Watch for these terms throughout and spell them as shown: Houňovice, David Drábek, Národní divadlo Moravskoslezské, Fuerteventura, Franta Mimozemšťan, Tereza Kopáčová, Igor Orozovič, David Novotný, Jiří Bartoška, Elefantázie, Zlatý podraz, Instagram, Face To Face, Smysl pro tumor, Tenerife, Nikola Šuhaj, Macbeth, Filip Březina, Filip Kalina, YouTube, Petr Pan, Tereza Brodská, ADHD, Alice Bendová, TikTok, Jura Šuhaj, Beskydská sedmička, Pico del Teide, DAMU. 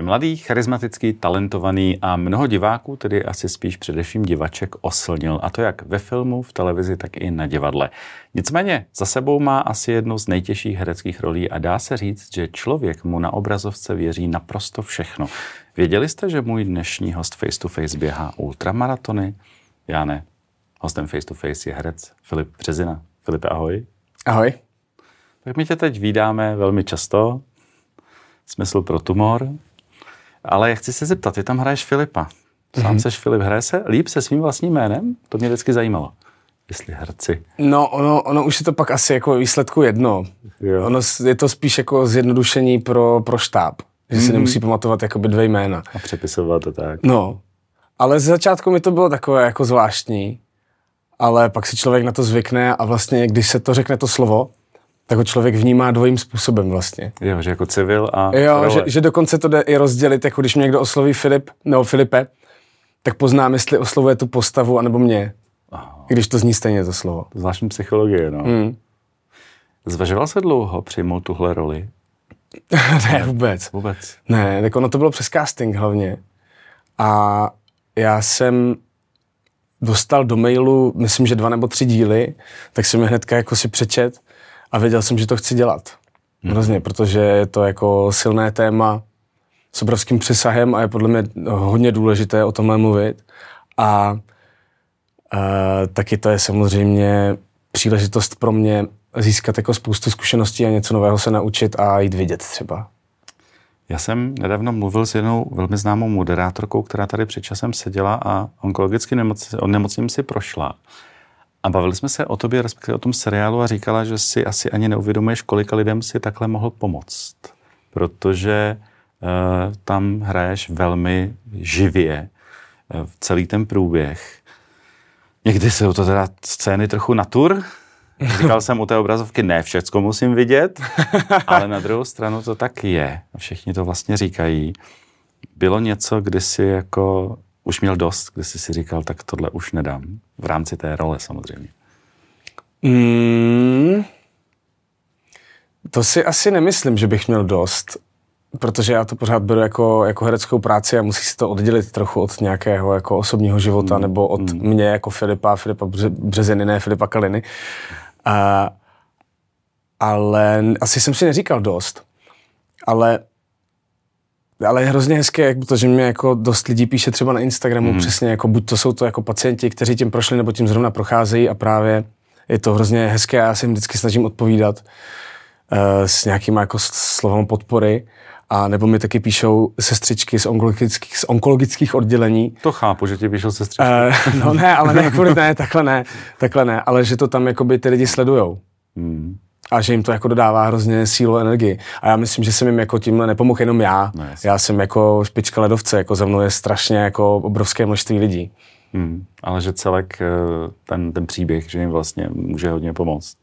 Je mladý, charismatický, talentovaný a mnoho diváků, tedy asi spíš především divaček, oslnil. A to jak ve filmu, v televizi, tak i na divadle. Nicméně za sebou má asi jednu z nejtěžších hereckých rolí a dá se říct, že člověk mu na obrazovce věří naprosto všechno. Věděli jste, že můj dnešní host Face to Face běhá ultramaratony? Já ne. Hostem Face to Face je herec Filip Březina. Filipe, ahoj. Ahoj. Tak my tě teď vídáme velmi často. Smysl pro tumor. Ale já chci se zeptat, ty tam hraješ Filipa. Sám seš Filip, hraje se líp se svým vlastním jménem? To mě vždycky zajímalo, jestli herci. No, ono už je to pak asi jako výsledku jedno. Jo. Ono je to spíš jako zjednodušení pro štáb, že se nemusí pamatovat jakoby dvě jména. A přepisovat to tak. No, ale z začátku mi to bylo takové jako zvláštní, ale pak si člověk na to zvykne a vlastně, když se to řekne to slovo, tak ho člověk vnímá dvojím způsobem vlastně. Jo, že jako civil a jo, že dokonce to jde i rozdělit, jako když mě někdo osloví Filip, nebo Filipe, tak poznám, jestli oslovuje tu postavu, anebo mě. Aha. Když to zní stejně to slovo. Zvláštní psychologie, no. Zvažoval se dlouho přijmout tuhle roli? Ne, vůbec. Vůbec? Ne, tak ono to bylo přes casting hlavně. A já jsem dostal do mailu, myslím, že 2 nebo 3 díly, tak jsem je hnedka jako si přečet. A věděl jsem, že to chci dělat. Hrozně, protože je to jako silné téma s obrovským přesahem a je podle mě hodně důležité o tomhle mluvit. A taky to je samozřejmě příležitost pro mě získat jako spoustu zkušeností a něco nového se naučit a jít vidět třeba. Já jsem nedávno mluvil s jednou velmi známou moderátorkou, která tady před časem seděla a onkologicky nemocným si prošla. A bavili jsme se o tobě, respektive o tom seriálu a říkala, že si asi ani neuvědomuješ, kolika lidem si takhle mohl pomoct. Protože tam hraješ velmi živě v celý ten průběh. Někdy jsou to teda scény trochu natur. Říkal jsem u té obrazovky, ne, všecko musím vidět, ale na druhou stranu to tak je. Všichni to vlastně říkají. Bylo něco, kdy si jako... Už měl dost, když jsi si říkal, tak tohle už nedám. V rámci té role samozřejmě. To si asi nemyslím, že bych měl dost, protože já to pořád beru jako hereckou práci a musí se to oddělit trochu od nějakého jako osobního života nebo od mě jako Filipa Březiny, ne Filipa Kaliny. Ale asi jsem si neříkal dost. Ale je hrozně hezké, protože mě jako dost lidí píše třeba na Instagramu přesně, jako buď to jsou to jako pacienti, kteří tím prošli nebo tím zrovna procházejí a právě je to hrozně hezké a já se jim vždycky snažím odpovídat s nějakýma jako slovem podpory a nebo mi taky píšou sestřičky z onkologických oddělení. To chápu, že ti píšou sestřičky. No ne, ale takhle ne, ale že to tam jakoby ty lidi sledujou. A že jim to jako dodává hrozně sílu a energii. A já myslím, že jsem jim jako tímhle nepomohl jenom já. No, já jsem jako špička ledovce, jako za mnou je strašně jako obrovské množství lidí. Ale že celek ten příběh, že jim vlastně může hodně pomoct.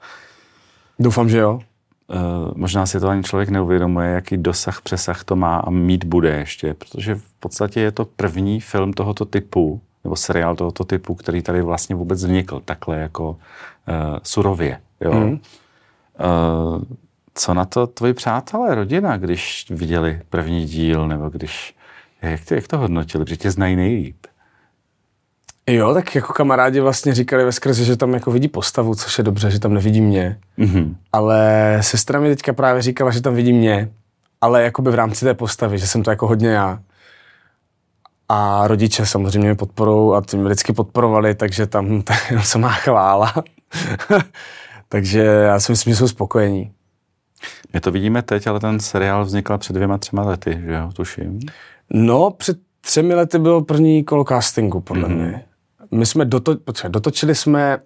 Doufám, že jo. Možná si to ani člověk neuvědomuje, jaký dosah, přesah to má a mít bude ještě, protože v podstatě je to první film tohoto typu, nebo seriál tohoto typu, který tady vlastně vůbec vznikl takhle jako surově, jo. Co na to tvoji přátelé, rodina, když viděli první díl, nebo když, jak to hodnotili, protože tě znají nejlíp? Jo, tak jako kamarádi vlastně říkali veskrze, že tam jako vidí postavu, což je dobře, že tam nevidí mě. Ale sestra mi teďka právě říkala, že tam vidí mě, ale jakoby v rámci té postavy, že jsem to jako hodně já. A rodiče samozřejmě mě podporou a ty mě vždycky podporovali, takže tam jenom samá chvála. Takže já si myslím, že jsou spokojení. My to vidíme teď, ale ten seriál vznikl před 2-3 lety, že jo, tuším? No, před 3 lety bylo první kolo castingu, podle mě. My jsme dotočili jsme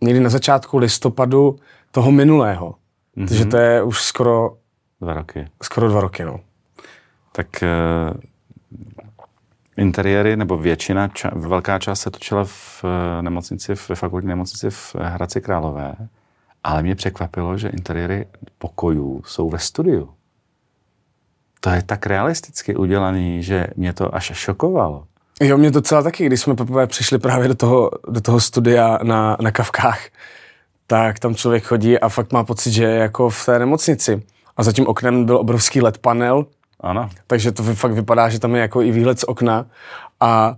někdy na začátku listopadu toho minulého. Takže to je už skoro... 2 roky. Skoro 2 roky, no. Tak... Interiéry, nebo velká část se točila ve fakultní nemocnici v Hradci Králové, ale mě překvapilo, že interiéry pokojů jsou ve studiu. To je tak realisticky udělaný, že mě to až šokovalo. Jo, mě docela taky, když jsme poprvé přišli právě do toho studia na Kavkách, tak tam člověk chodí a fakt má pocit, že je jako v té nemocnici. A a za tím oknem byl obrovský LED panel. Ano. Takže to fakt vypadá, že tam je jako i výhled z okna a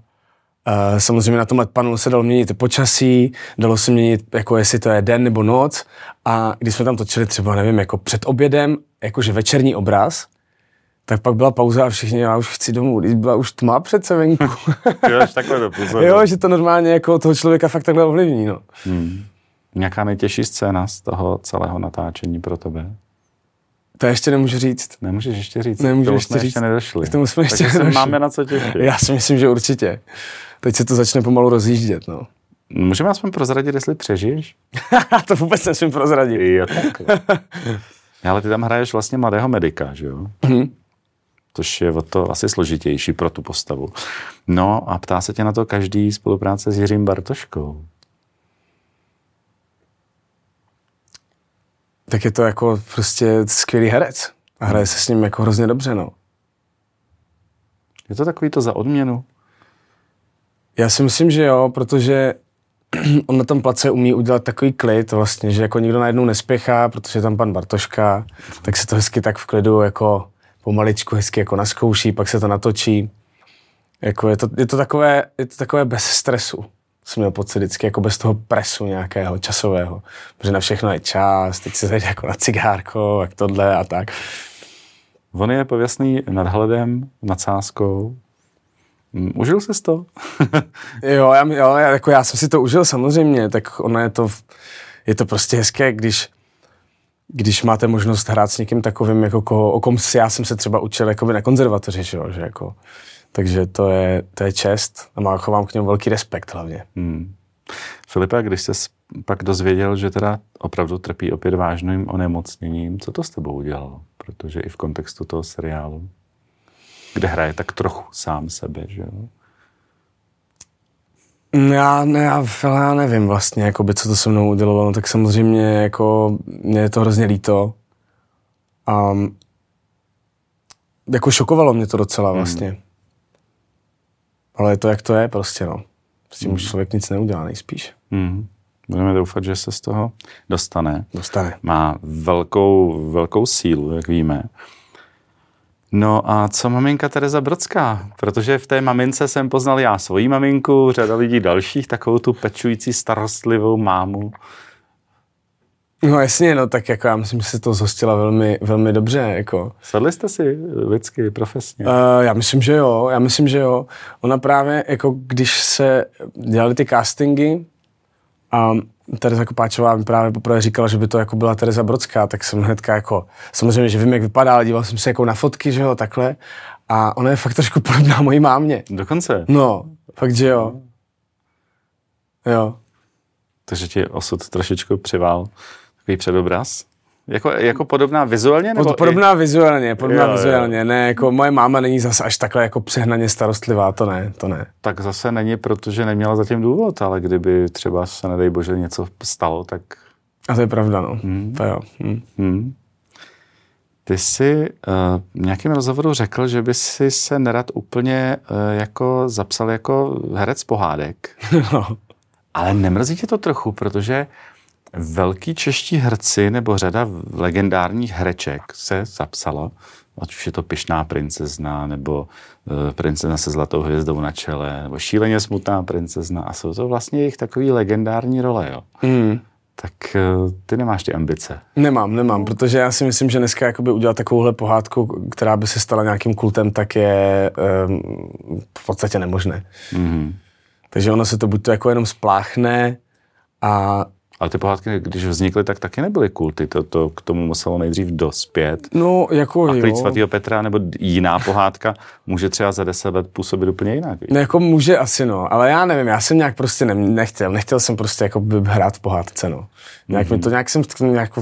samozřejmě na tom LED panelu se dalo měnit počasí, dalo se měnit, jako jestli to je den nebo noc a když jsme tam točili třeba, nevím, jako před obědem, jakože večerní obraz, tak pak byla pauza a všichni, já už chci domů, byla už tma přece venku. Jo, že to normálně jako toho člověka fakt takhle ovlivní, no. Hmm. Nějaká nejtěžší scéna z toho celého natáčení pro tebe? To ještě nemůžu říct. Nemůžeš ještě říct. Nemůžu ještě říct. Ještě nedošli. K tomu jsme ještě nedošli. Takže máme na co těšit. Já si myslím, že určitě. Teď se to začne pomalu rozjíždět, no. Můžeme aspoň prozradit, jestli přežiješ? To vůbec nesmím prozradit. Jo, ale ty tam hraješ vlastně mladého medika, že jo? Což je o to asi složitější pro tu postavu. No a ptá se tě na to každý spolupráce s Jiřím Bartoškou. Tak je to jako prostě skvělý herec. A hraje se s ním jako hrozně dobře, no. Je to takový to za odměnu? Já si myslím, že jo, protože on na tom place umí udělat takový klid vlastně, že jako nikdo najednou nespěchá, protože je tam pan Bartoška, tak se to hezky tak v klidu jako pomaličku hezky jako naskouší, pak se to natočí. Jako je to takové bez stresu. Jsem měl pocit vždycky jako bez toho presu nějakého časového, protože na všechno je čas, teď se zajde jako na cigárko, jak tohle a tak. On je pověstný nad hledem, nad sázkou. Užil jsi to? Jo, já jsem si to užil samozřejmě, tak ono je to prostě hezké, když máte možnost hrát s někým takovým, jako o kom já jsem se třeba učil jakoby na konzervatoři, že jako... Takže to je čest a chovám k němu velký respekt hlavně. Filipe, když jsi pak dozvěděl, že teda opravdu trpí opět vážným onemocněním, co to s tebou udělalo? Protože i v kontextu toho seriálu, kde hraje tak trochu sám sebe, že jo? Já nevím vlastně, jakoby, co to se mnou udělovalo, tak samozřejmě jako, mě je to hrozně líto. Jako šokovalo mě to docela vlastně. Ale je to, jak to je prostě, no. S tím už člověk nic neudělá, nejspíš. Budeme doufat, že se z toho dostane. Má velkou sílu, jak víme. No a co maminka Tereza Brodská? Protože v té mamince jsem poznal já svoji maminku, řada lidí dalších, takovou tu pečující, starostlivou mámu. No jasně, no tak jako já myslím, že se to zhostila velmi, velmi dobře, jako. Sadli jste si lidsky, profesně? Já myslím, že jo. Ona právě, jako když se dělaly ty castingy a Tereza Kopáčová mi právě poprvé říkala, že by to jako byla Tereza Brodská, tak jsem hnedka jako, samozřejmě, že vím, jak vypadá, ale díval jsem se jako na fotky, že jo, takhle. A ona je fakt trošku podobná mojí mámě. Dokonce? No, fakt, že jo. Jo. Takže ti osud trošičku přivál. Takový předobraz? Jako podobná vizuálně? Nebo podobná vizuálně. Ne, jako moje máma není zase až takhle jako přehnaně starostlivá, to ne. Tak zase není, protože neměla zatím důvod, ale kdyby třeba se, nedej bože, něco stalo, tak... A to je pravda, no. To jo. Ty jsi v nějakém rozhovoru řekl, že by si se nerad úplně jako zapsal jako herec pohádek. No. Ale nemrzí tě to trochu, protože... Velký čeští herci nebo řada legendárních hereček se zapsalo, ať už je to Pyšná princezna, nebo princezna se zlatou hvězdou na čele, nebo Šíleně smutná princezna a jsou to vlastně jejich takový legendární role, jo. Tak ty nemáš ty ambice. Nemám, protože já si myslím, že dneska jakoby udělat takovouhle pohádku, která by se stala nějakým kultem, tak je v podstatě nemožné. Takže ono se to buď to jako jenom spláchne a ale ty pohádky, když vznikly, tak taky nebyly kulty. To k tomu muselo nejdřív dospět. No, jako a klíč svatého Petra nebo jiná pohádka může třeba za 10 let působit úplně jinak. Ne, jako může asi, no. Ale já nevím, já jsem nějak prostě nechtěl. Nechtěl jsem prostě jako hrát v pohádce, no. Nějak mi to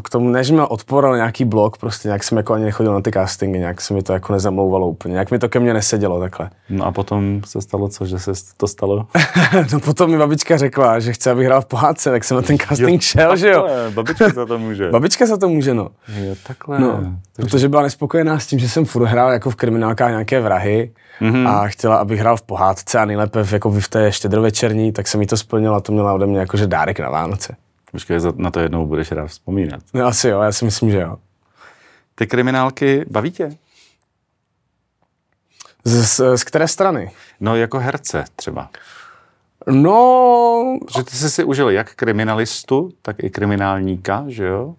k tomu než měl odpor, ale nějaký blok, prostě nějak jsem jako ani nechodil na ty castingy, nějak se mi to jako nezamlouvalo úplně. Nějak mi to ke mně nesedělo takhle. No a potom se stalo co, že se to stalo? No potom mi babička řekla, že chce, abych hrál v pohádce, tak jsem na ten casting šel, že jo. Babička za to může. No. Jo, takhle. No, protože byla nespokojená s tím, že jsem furt hrál jako v kriminálkách nějaké vrahy a chtěla, abych hrál v pohádce a nejlépe jako v té štědrovečerní, tak jsem jí to splnila, to měla ode mě jakože dárek na Vánoce. Počkej, na to jednou budeš rád vzpomínat. No asi jo, já si myslím, že jo. Ty kriminálky baví tě? Z které strany? No jako herce třeba. No... Že ty jsi si užil jak kriminalistu, tak i kriminálníka, že jo?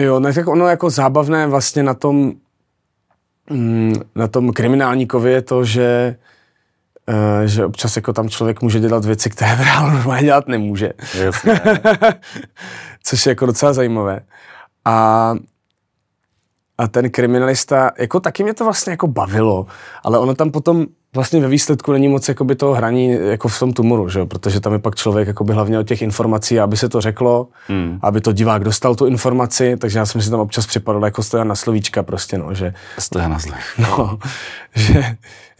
Jo, tak ono jako zábavné vlastně na tom kriminálníkovi je to, že občas jako tam člověk může dělat věci, které v reálu normálně dělat nemůže. Jasně. Což je jako docela zajímavé. A ten kriminalista, jako taky mě to vlastně jako bavilo, ale ono tam potom vlastně ve výsledku není moc jakoby toho hraní jako v tom tumoru, že jo? Protože tam je pak člověk jakoby hlavně o těch informací, aby se to řeklo, aby to divák dostal tu informaci, takže já jsem si tam občas připadal jako stojan na slovíčka prostě, no, že... Stojan na slovíčka. No,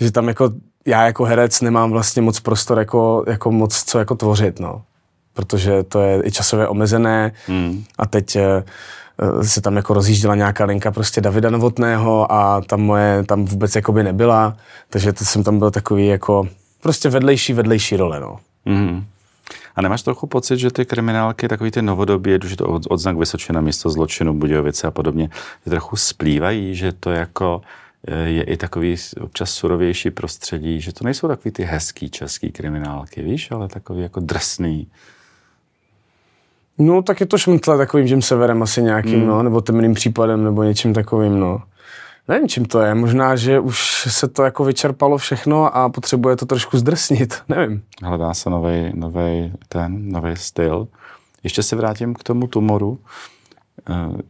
že tam jako já jako herec nemám vlastně moc prostor jako moc co jako tvořit, no. Protože to je i časově omezené a teď... se tam jako rozjížděla nějaká linka prostě Davida Novotného a tam vůbec jakoby nebyla, takže to jsem tam byl takový jako prostě vedlejší role, no. Mm. A nemáš trochu pocit, že ty kriminálky, takový ty novodobě, když je to odznak Vysočina, Místo zločinu, Budějovice a podobně, že trochu splývají, že to jako je i takový občas surovější prostředí, že to nejsou takový ty hezký český kriminálky, víš, ale takový jako drsný. No, tak je to šmtlé takovým tím severem asi nějakým, no, nebo temným případem, nebo něčím takovým, no. Nevím, čím to je. Možná, že už se to jako vyčerpalo všechno a potřebuje to trošku zdrsnit, nevím. Hledá se novej styl. Ještě se vrátím k tomu tumoru.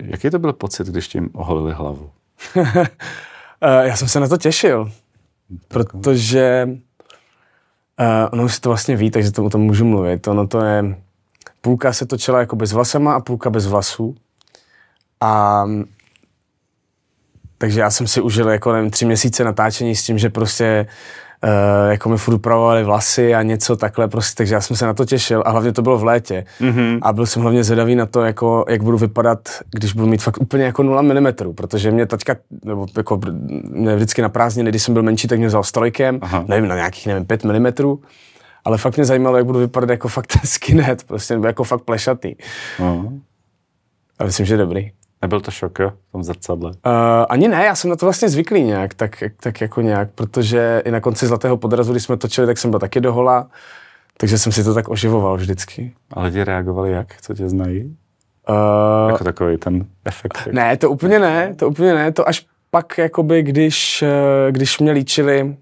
Jaký to byl pocit, když tím oholili hlavu? Já jsem se na to těšil, protože ono si to vlastně ví, takže o tom můžu mluvit. Ono to je... Půlka se točila jako bez vlasama a půlka bez vlasů. A takže já jsem si užil jako nevím, 3 měsíce natáčení s tím, že prostě jako mi furt upravovali vlasy a něco takhle prostě, takže já jsem se na to těšil a hlavně to bylo v létě. Mm-hmm. A byl jsem hlavně zvědavý na to, jako, jak budu vypadat, když budu mít fakt úplně jako 0 milimetrů, protože mě taťka, nebo jako mě vždycky na prázdniny, když jsem byl menší, tak mě vzal strojkem, nevím, na nějakých, 5 milimetrů. Ale fakt mě zajímalo, jak budu vypadat jako fakt skinhead, prostě nebo jako fakt plešatý. Uhum. A myslím, že dobrý. Nebyl to šok, jo? V tom zrcadle. Ani ne, já jsem na to vlastně zvyklý nějak, tak jako nějak, protože i na konci Zlatého podrazu, když jsme točili, tak jsem byl taky dohola, takže jsem si to tak oživoval vždycky. A lidi reagovali jak? Co tě znají? Jako takový ten efekt. Ne, to úplně ne, to až pak, jakoby, když mě líčili...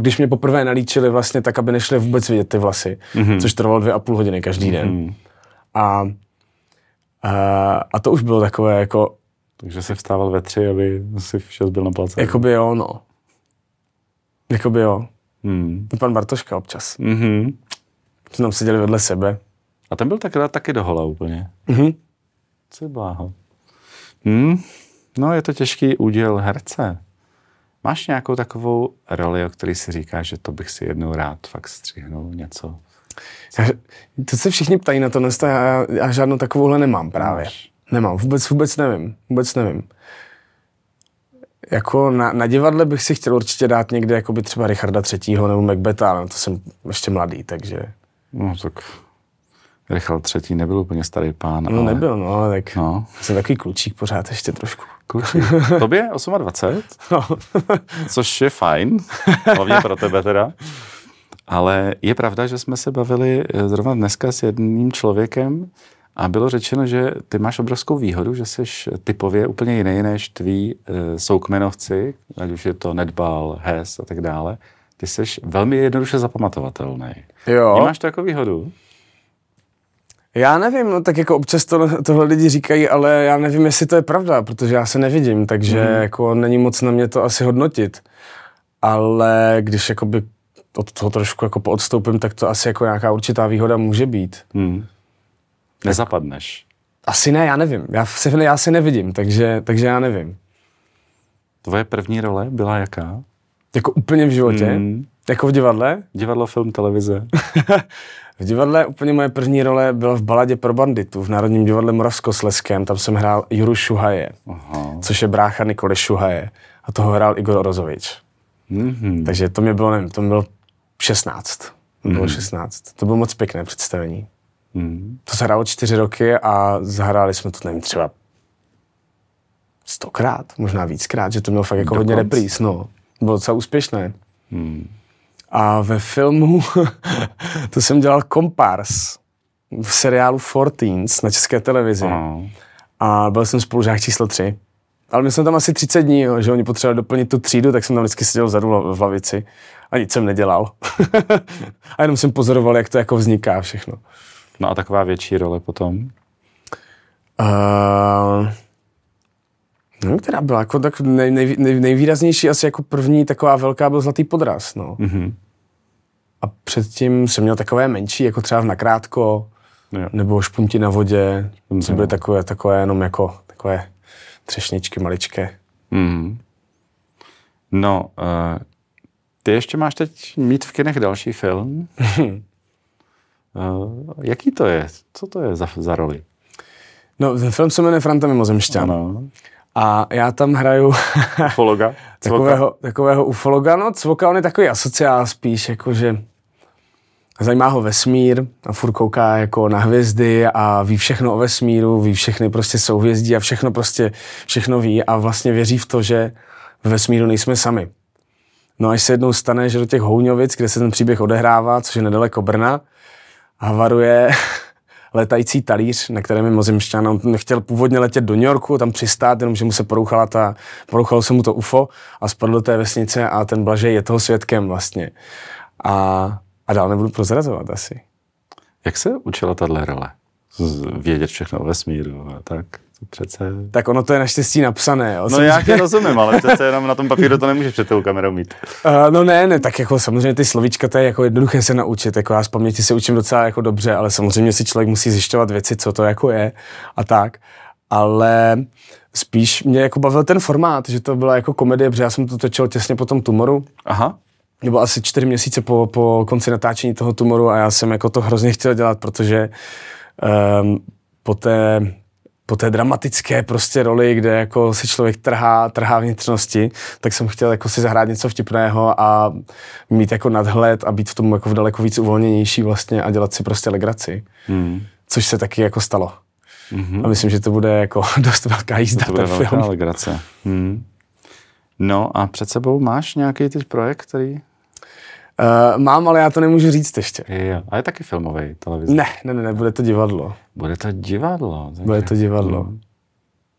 Když mě poprvé nalíčili vlastně tak, aby nešly vůbec vidět ty vlasy, což trvalo 2,5 hodiny každý den. A to už bylo takové jako... Takže se vstával ve 3, aby si v 6 byl na pláce. Jakoby jo, no. Jakoby jo. Pan Bartoška občas. Jsme tam seděli vedle sebe. A ten byl taky dohola úplně. Co je bláho. No, je to těžký úděl herce. Máš nějakou takovou roli, o který si říkáš, že to bych si jednou rád fakt střihnul něco? To se všichni ptají na tohle, já žádnou takovouhle nemám právě. Nemám, vůbec nevím. Jako na divadle bych si chtěl určitě dát někde jakoby třeba Richarda III. Nebo Macbeta, ale to jsem ještě mladý, takže... No tak Richard III. Nebyl úplně starý pán, ale... No nebyl, jsem takový klučík pořád ještě trošku. Tobě 28, no. Což je fajn, hlavně pro tebe teda. Ale je pravda, že jsme se bavili zrovna dneska s jedním člověkem a bylo řečeno, že ty máš obrovskou výhodu, že jsi typově úplně jiný než tví soukmenovci, ať už je to Nedbal, Hess a tak dále. Ty jsi velmi jednoduše zapamatovatelný. Jo. Máš to jako výhodu? Já nevím, no tak jako občas tohle lidi říkají, ale já nevím, jestli to je pravda, protože já se nevidím, takže jako není moc na mě to asi hodnotit. Ale když jakoby od toho trošku jako poodstoupím, tak to asi jako nějaká určitá výhoda může být. Nezapadneš? Asi ne, já nevím. Já se nevidím, takže já nevím. Tvoje první role byla jaká? Jako úplně v životě? Jako v divadle? Divadlo, film, televize. V divadle úplně moje první role byla v Baladě pro banditu v Národním divadle Moravskoslezském. Tam jsem hrál Juru Šuhaje, což je brácha Nikoli Šuhaje. A toho hrál Igor Orozovič. Takže to mě bylo, nevím, to bylo 16. To bylo moc pěkné představení. To se hrálo 4 roky a zahrali jsme to, nevím, třeba stokrát, možná víckrát, že to mělo fakt jako hodně repríz, no. Bylo docela úspěšné. Hmm. A ve filmu, to jsem dělal kompárs v seriálu 14 na České televizi. Oh. A byl jsem spolužák číslo 3. Ale my jsme tam asi 30 dní, jo, že oni potřebovali doplnit tu třídu, tak jsem tam vždycky seděl vzadu v lavici a nic jsem nedělal. A jenom jsem pozoroval, jak to jako vzniká všechno. No a taková větší role potom? No, která byla jako tak nejvýraznější, asi jako první taková velká byl Zlatý podraz, no. Mm-hmm. A předtím jsem měl takové menší, jako třeba v Nakrátko, jo. Nebo Špunti na vodě, to byly takové jenom jako takové třešničky maličké. Mm. No, ty ještě máš teď mít v kinech další film. Jaký to je? Co to je za roli? No, ten film se jmenuje Franta Mimozemšťan. Ano. A já tam hraju ufologa? takového ufologa. No, Cvoka, on je takový asociál spíš, jakože zajímá ho vesmír a furt kouká jako na hvězdy a ví všechno o vesmíru, ví všechny prostě souhvězdí a všechno ví a vlastně věří v to, že ve vesmíru nejsme sami. No až se jednou stane, že do těch Houňovic, kde se ten příběh odehrává, což je nedaleko Brna, havaruje letající talíř, na kterém je Mimozemšťan. On nechtěl původně letět do New Yorku, tam přistát, jenomže mu se porouchalo se mu to UFO a spadl do té vesnice a ten Blažej je toho svědkem vlastně. A dál nebudu prozrazovat asi. Jak se učila tato role? Vědět všechno o vesmíru a tak? Přece... Tak ono to je naštěstí napsané. Jo? No já tě rozumím, ale přece jenom na tom papíru to nemůžeš před tou kamerou mít. No ne, tak jako samozřejmě ty slovíčka, to je jako jednoduché se naučit. Jako já z paměti se učím docela jako dobře, ale samozřejmě si člověk musí zjišťovat věci, co to jako je a tak. Ale spíš mě jako bavil ten formát, že to byla jako komedie, protože já jsem to točil těsně po tom tumoru. Aha. Nebo asi 4 měsíce po konci natáčení toho tumoru a já jsem jako to hrozně chtěl dělat, protože po té dramatické prostě roli, kde jako se člověk trhá vnitřnosti, tak jsem chtěl jako si zahrát něco vtipného a mít jako nadhled a být v tom jako v daleko víc uvolněnější vlastně a dělat si prostě legraci. Hmm. Což se taky jako stalo. Hmm. A myslím, že to bude jako dost velká jízda. To bude velká film. Legrace. Hmm. No a před sebou máš nějaký teď projekt, který... Mám, ale já to nemůžu říct ještě. Jo. A je taky filmový televizní? Ne, bude to divadlo. Bude to divadlo? Takže. Bude to divadlo.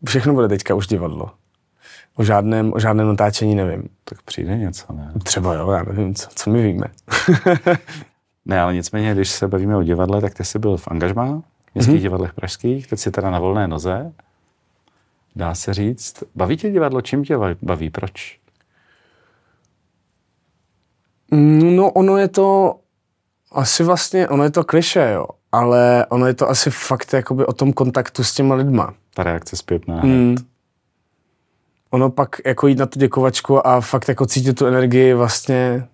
Všechno bude teďka už divadlo. O žádném natáčení nevím. Tak přijde něco, ne? Třeba jo, já nevím, co my víme. Ne, ale nicméně, když se bavíme o divadle, tak ty jsi byl v angažmá v městských divadlech pražských, teď jsi teda na volné noze. Dá se říct. Baví tě divadlo? Čím tě baví? Proč? No, ono je to klišé, jo, ale ono je to asi fakt jakoby o tom kontaktu s těma lidma. Ta reakce zpětná. Ono pak jako jít na tu děkovačku a fakt jako cítit tu energii vlastně,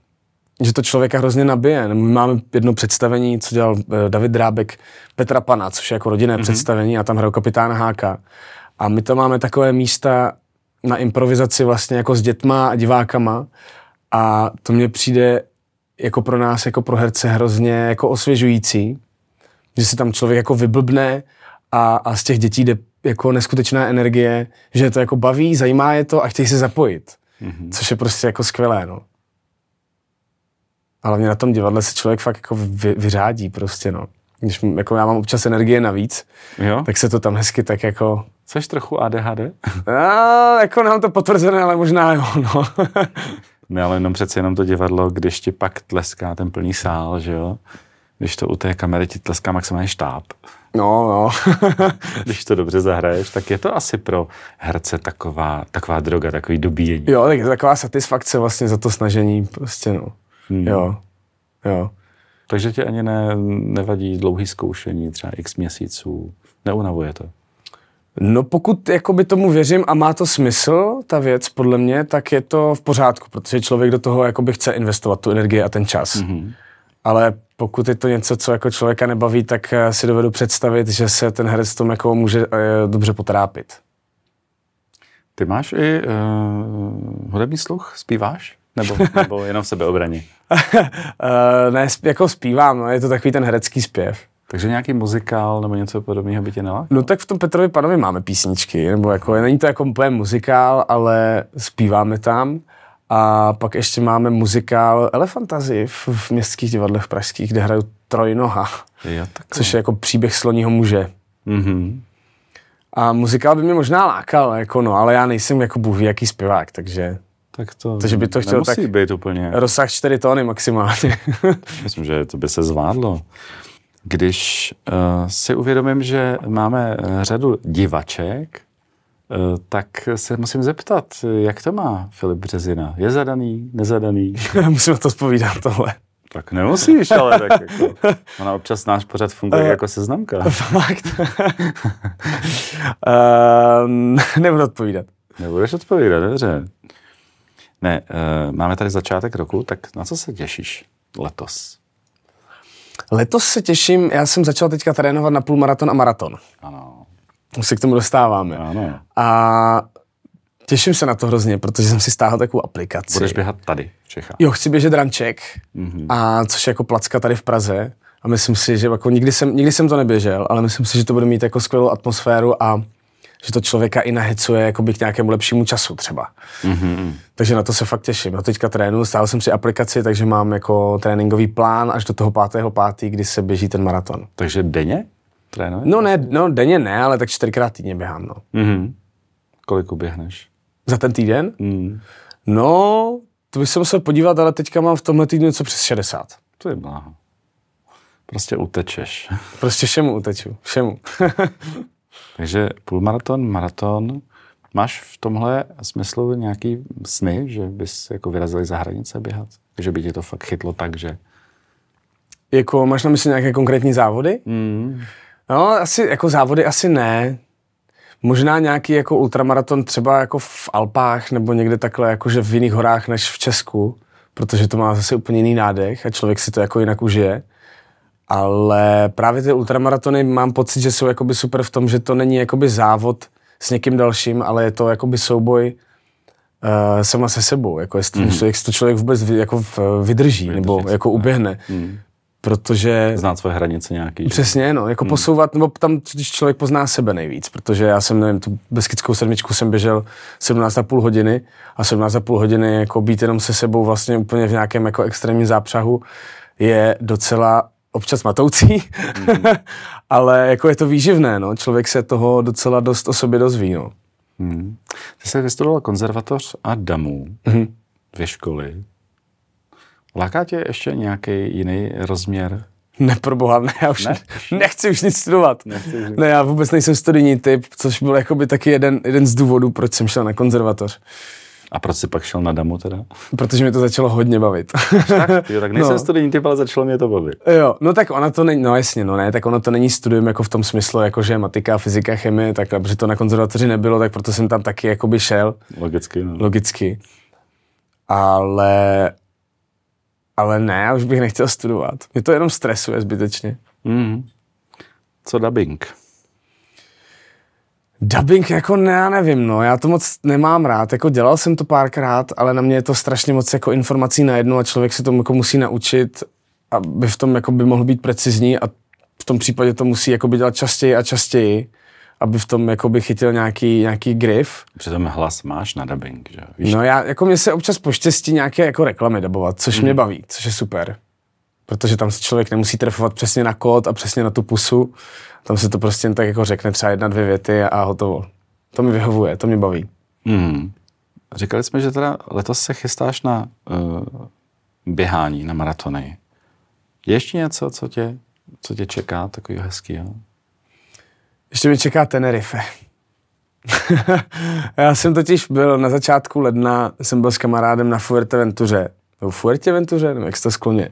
že to člověka hrozně nabije. My máme jedno představení, co dělal David Drábek, Petra Pana, což je jako rodinné představení a tam hrál kapitána Háka. A my to máme takové místa na improvizaci vlastně jako s dětma a divákama. A to mně přijde jako pro nás, jako pro herce hrozně jako osvěžující, že se tam člověk jako vyblbne a z těch dětí jde jako neskutečná energie, že to jako baví, zajímá je to a chtějí se zapojit, což je prostě jako skvělé, no. A hlavně na tom divadle se člověk fakt jako vyřádí prostě, no. Když jako já mám občas energie navíc, jo? Tak se to tam hezky tak jako... Jseš trochu ADHD? No, jako nemám to potvrzené, ale možná jo, no. Ne, ale přece jenom to divadlo, když ti pak tleská ten plný sál, že jo? Když to u té kamery ti tleská maximálně štáb. No. Když to dobře zahraješ, tak je to asi pro herce taková droga, takový dobíjení. Jo, tak je to taková satisfakce vlastně za to snažení prostě, no. Jo. Takže tě ani nevadí dlouhý zkoušení, třeba x měsíců, neunavuje to? No pokud jakoby tomu věřím a má to smysl, ta věc podle mě, tak je to v pořádku, protože člověk do toho jakoby chce investovat tu energii a ten čas. Mm-hmm. Ale pokud je to něco, co jako člověka nebaví, tak si dovedu představit, že se ten herec tom jako může dobře potrápit. Ty máš i hudební sluch? Zpíváš? Nebo jenom v sebeobraně? Ne, jako zpívám, no, je to takový ten herecký zpěv. Takže nějaký muzikál nebo něco podobného by tě nelákalo? No tak v tom Petrovi Panovi máme písničky, nebo jako, není to jako úplně muzikál, ale zpíváme tam. A pak ještě máme muzikál Elefantázie v Městských divadlech pražských, kde hraju Trojnoha, jo, což je jako příběh sloního muže. Mm-hmm. A muzikál by mě možná lákal, jako no, ale já nejsem jako bůhví jaký zpěvák, takže... Tak to by to chtělo tak být úplně. Rozsah 4 tony maximálně. Myslím, že to by se zvládlo. Když si uvědomím, že máme řadu divaček, tak se musím zeptat, jak to má Filip Březina? Je zadaný, nezadaný? Musím to odpovídat tohle. Tak nemusíš, ale tak jako. Ona občas náš pořad funguje jako seznamka. Fakt. Nebudu odpovídat. Nebudeš odpovídat, dobře. Ne, máme tady začátek roku, tak na co se těšíš letos? Letos se těším, já jsem začal teďka trénovat na půlmaraton a maraton. Ano. Už se k tomu dostáváme. Ano. A těším se na to hrozně, protože jsem si stáhl takovou aplikaci. Budeš běhat tady v Čechách? Jo, chci běžet ranček, a což je jako placka tady v Praze. A myslím si, že jako nikdy jsem to neběžel, ale myslím si, že to bude mít jako skvělou atmosféru a že to člověka i nahecuje jakoby k nějakému lepšímu času třeba. Mm-hmm. Takže na to se fakt těším. Já teďka trénuji, stáhl jsem si aplikaci, takže mám jako tréninkový plán až do toho 5.5., kdy se běží ten maraton. Takže denně trénuješ? No denně ne, ale tak 4x týdně běhám, no. Mm-hmm. Kolik uběhneš? Za ten týden? Mm. No, to bych se musel podívat, ale teďka mám v tomhle týdnu něco přes 60. To je bláho. Prostě utečeš. Prostě všemu uteču, všemu. Takže půlmaraton, maraton. Máš v tomhle smyslu nějaký sny, že bys jako vyrazili za hranice běhat? Že by tě to fakt chytlo tak, že... Jako máš na mysli nějaké konkrétní závody? Mm. No, asi jako závody asi ne. Možná nějaký jako ultramaraton třeba jako v Alpách nebo někde takhle jakože v jiných horách než v Česku, protože to má zase úplně jiný nádech a člověk si to jako jinak užije. Ale právě ty ultramaratony mám pocit, že jsou jakoby super v tom, že to není jakoby závod s někým dalším, ale je to jakoby souboj sama se sebou, jako jestli to člověk vůbec jako vydrží nebo jako uběhne. Mm. Protože... Znát své hranice nějaký. Přesně, no, jako posouvat, nebo tam člověk pozná sebe nejvíc, protože já jsem, nevím, tu Beskydskou sedmičku jsem běžel 17,5 hodiny a 17,5 hodiny jako být jenom se sebou vlastně úplně v nějakém jako extrémním zápřahu je docela občas matoucí, ale jako je to výživné, no, člověk se toho docela dost o sobě dozví, no. Hmm. Ty jsi vystudoval konzervatoř a damu dvě školy. Láká tě ještě nějaký jiný rozměr? Ne, pro boha, ne, já už nechci už nic studovat. Ne, já vůbec nejsem studijní typ, což byl jakoby taky jeden z důvodů, proč jsem šel na konzervatoř. A proč jsi pak šel na damu teda? Protože mě to začalo hodně bavit. Tak nejsem studijní typ, ale začalo mě to bavit. Jo, no tak ona to není, no jasně, no ne, tak ono to není studium jako v tom smyslu, jako že matika, fyzika, chemie, takhle, protože to na konzervatoři nebylo, tak proto jsem tam taky jakoby šel. Logicky, no. Logicky. Ale ne, já už bych nechtěl studovat. Mě to jenom stresuje zbytečně. Mm. Co dabing? Dabing jako ne, já nevím, no, já to moc nemám rád, jako dělal jsem to párkrát, ale na mě je to strašně moc jako informací najednou a člověk se to jako musí naučit, aby v tom jako by mohl být precizní a v tom případě to musí jako by dělat častěji a častěji, aby v tom jako by chytil nějaký grif. Přitom hlas máš na dabing, že? Víš? No já, jako mě se občas poštěstí nějaké jako reklamy dabovat, což mě baví, což je super. Protože tam se člověk nemusí trefovat přesně na kód a přesně na tu pusu. Tam se to prostě jen tak jako řekne třeba 1-2 věty a hotovo. To mi vyhovuje, to mě baví. Hmm. Říkali jsme, že teda letos se chystáš na běhání, na maratony. Je ještě něco, co tě čeká takový hezký, jo? Ještě mě čeká Tenerife. Já jsem totiž byl na začátku ledna, jsem byl s kamarádem na Fuerteventuře, nevím, jak se to skloně.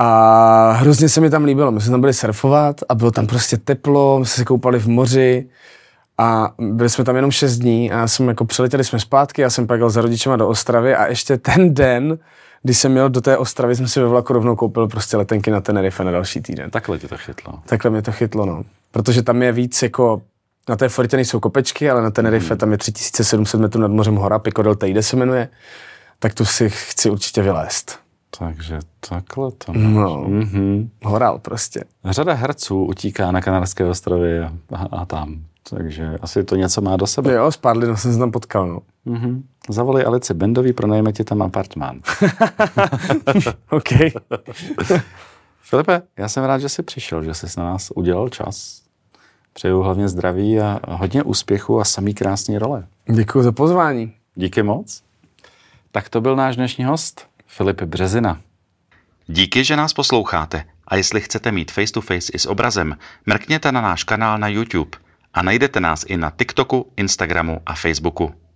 A hrozně se mi tam líbilo, my jsme tam byli surfovat a bylo tam prostě teplo, my jsme se koupali v moři a byli jsme tam jenom 6 dní a přiletěli jsme zpátky, já jsem pak jel za rodičema do Ostravy a ještě ten den, když jsem jel do té Ostravy, jsem si ve vlaku rovnou koupil prostě letenky na Tenerife na další týden. Takhle tě to chytlo. Takhle mě to chytlo, no. Protože tam je víc jako, na té Fortě nejsou kopečky, ale na Tenerife tam je 3700 metrů nad mořem hora, Pico del Teide se jmenuje, tak tu si chci určitě vylézt. Takže takhle to máš. No, horál prostě. Řada herců utíká na Kanárské ostrovy a tam. Takže asi to něco má do sebe. Jo, s pár lidem jsem se tam potkal. No. Zavolej Alici Bendový, pronajme ti tam apartmán. OK. Filipe, já jsem rád, že jsi přišel, že jsi na nás udělal čas. Přeju hlavně zdraví a hodně úspěchu a samý krásný role. Děkuji za pozvání. Díky moc. Tak to byl náš dnešní host, Filip Březina. Díky, že nás posloucháte. A jestli chcete mít face to face i s obrazem, mrkněte na náš kanál na YouTube a najdete nás i na TikToku, Instagramu a Facebooku.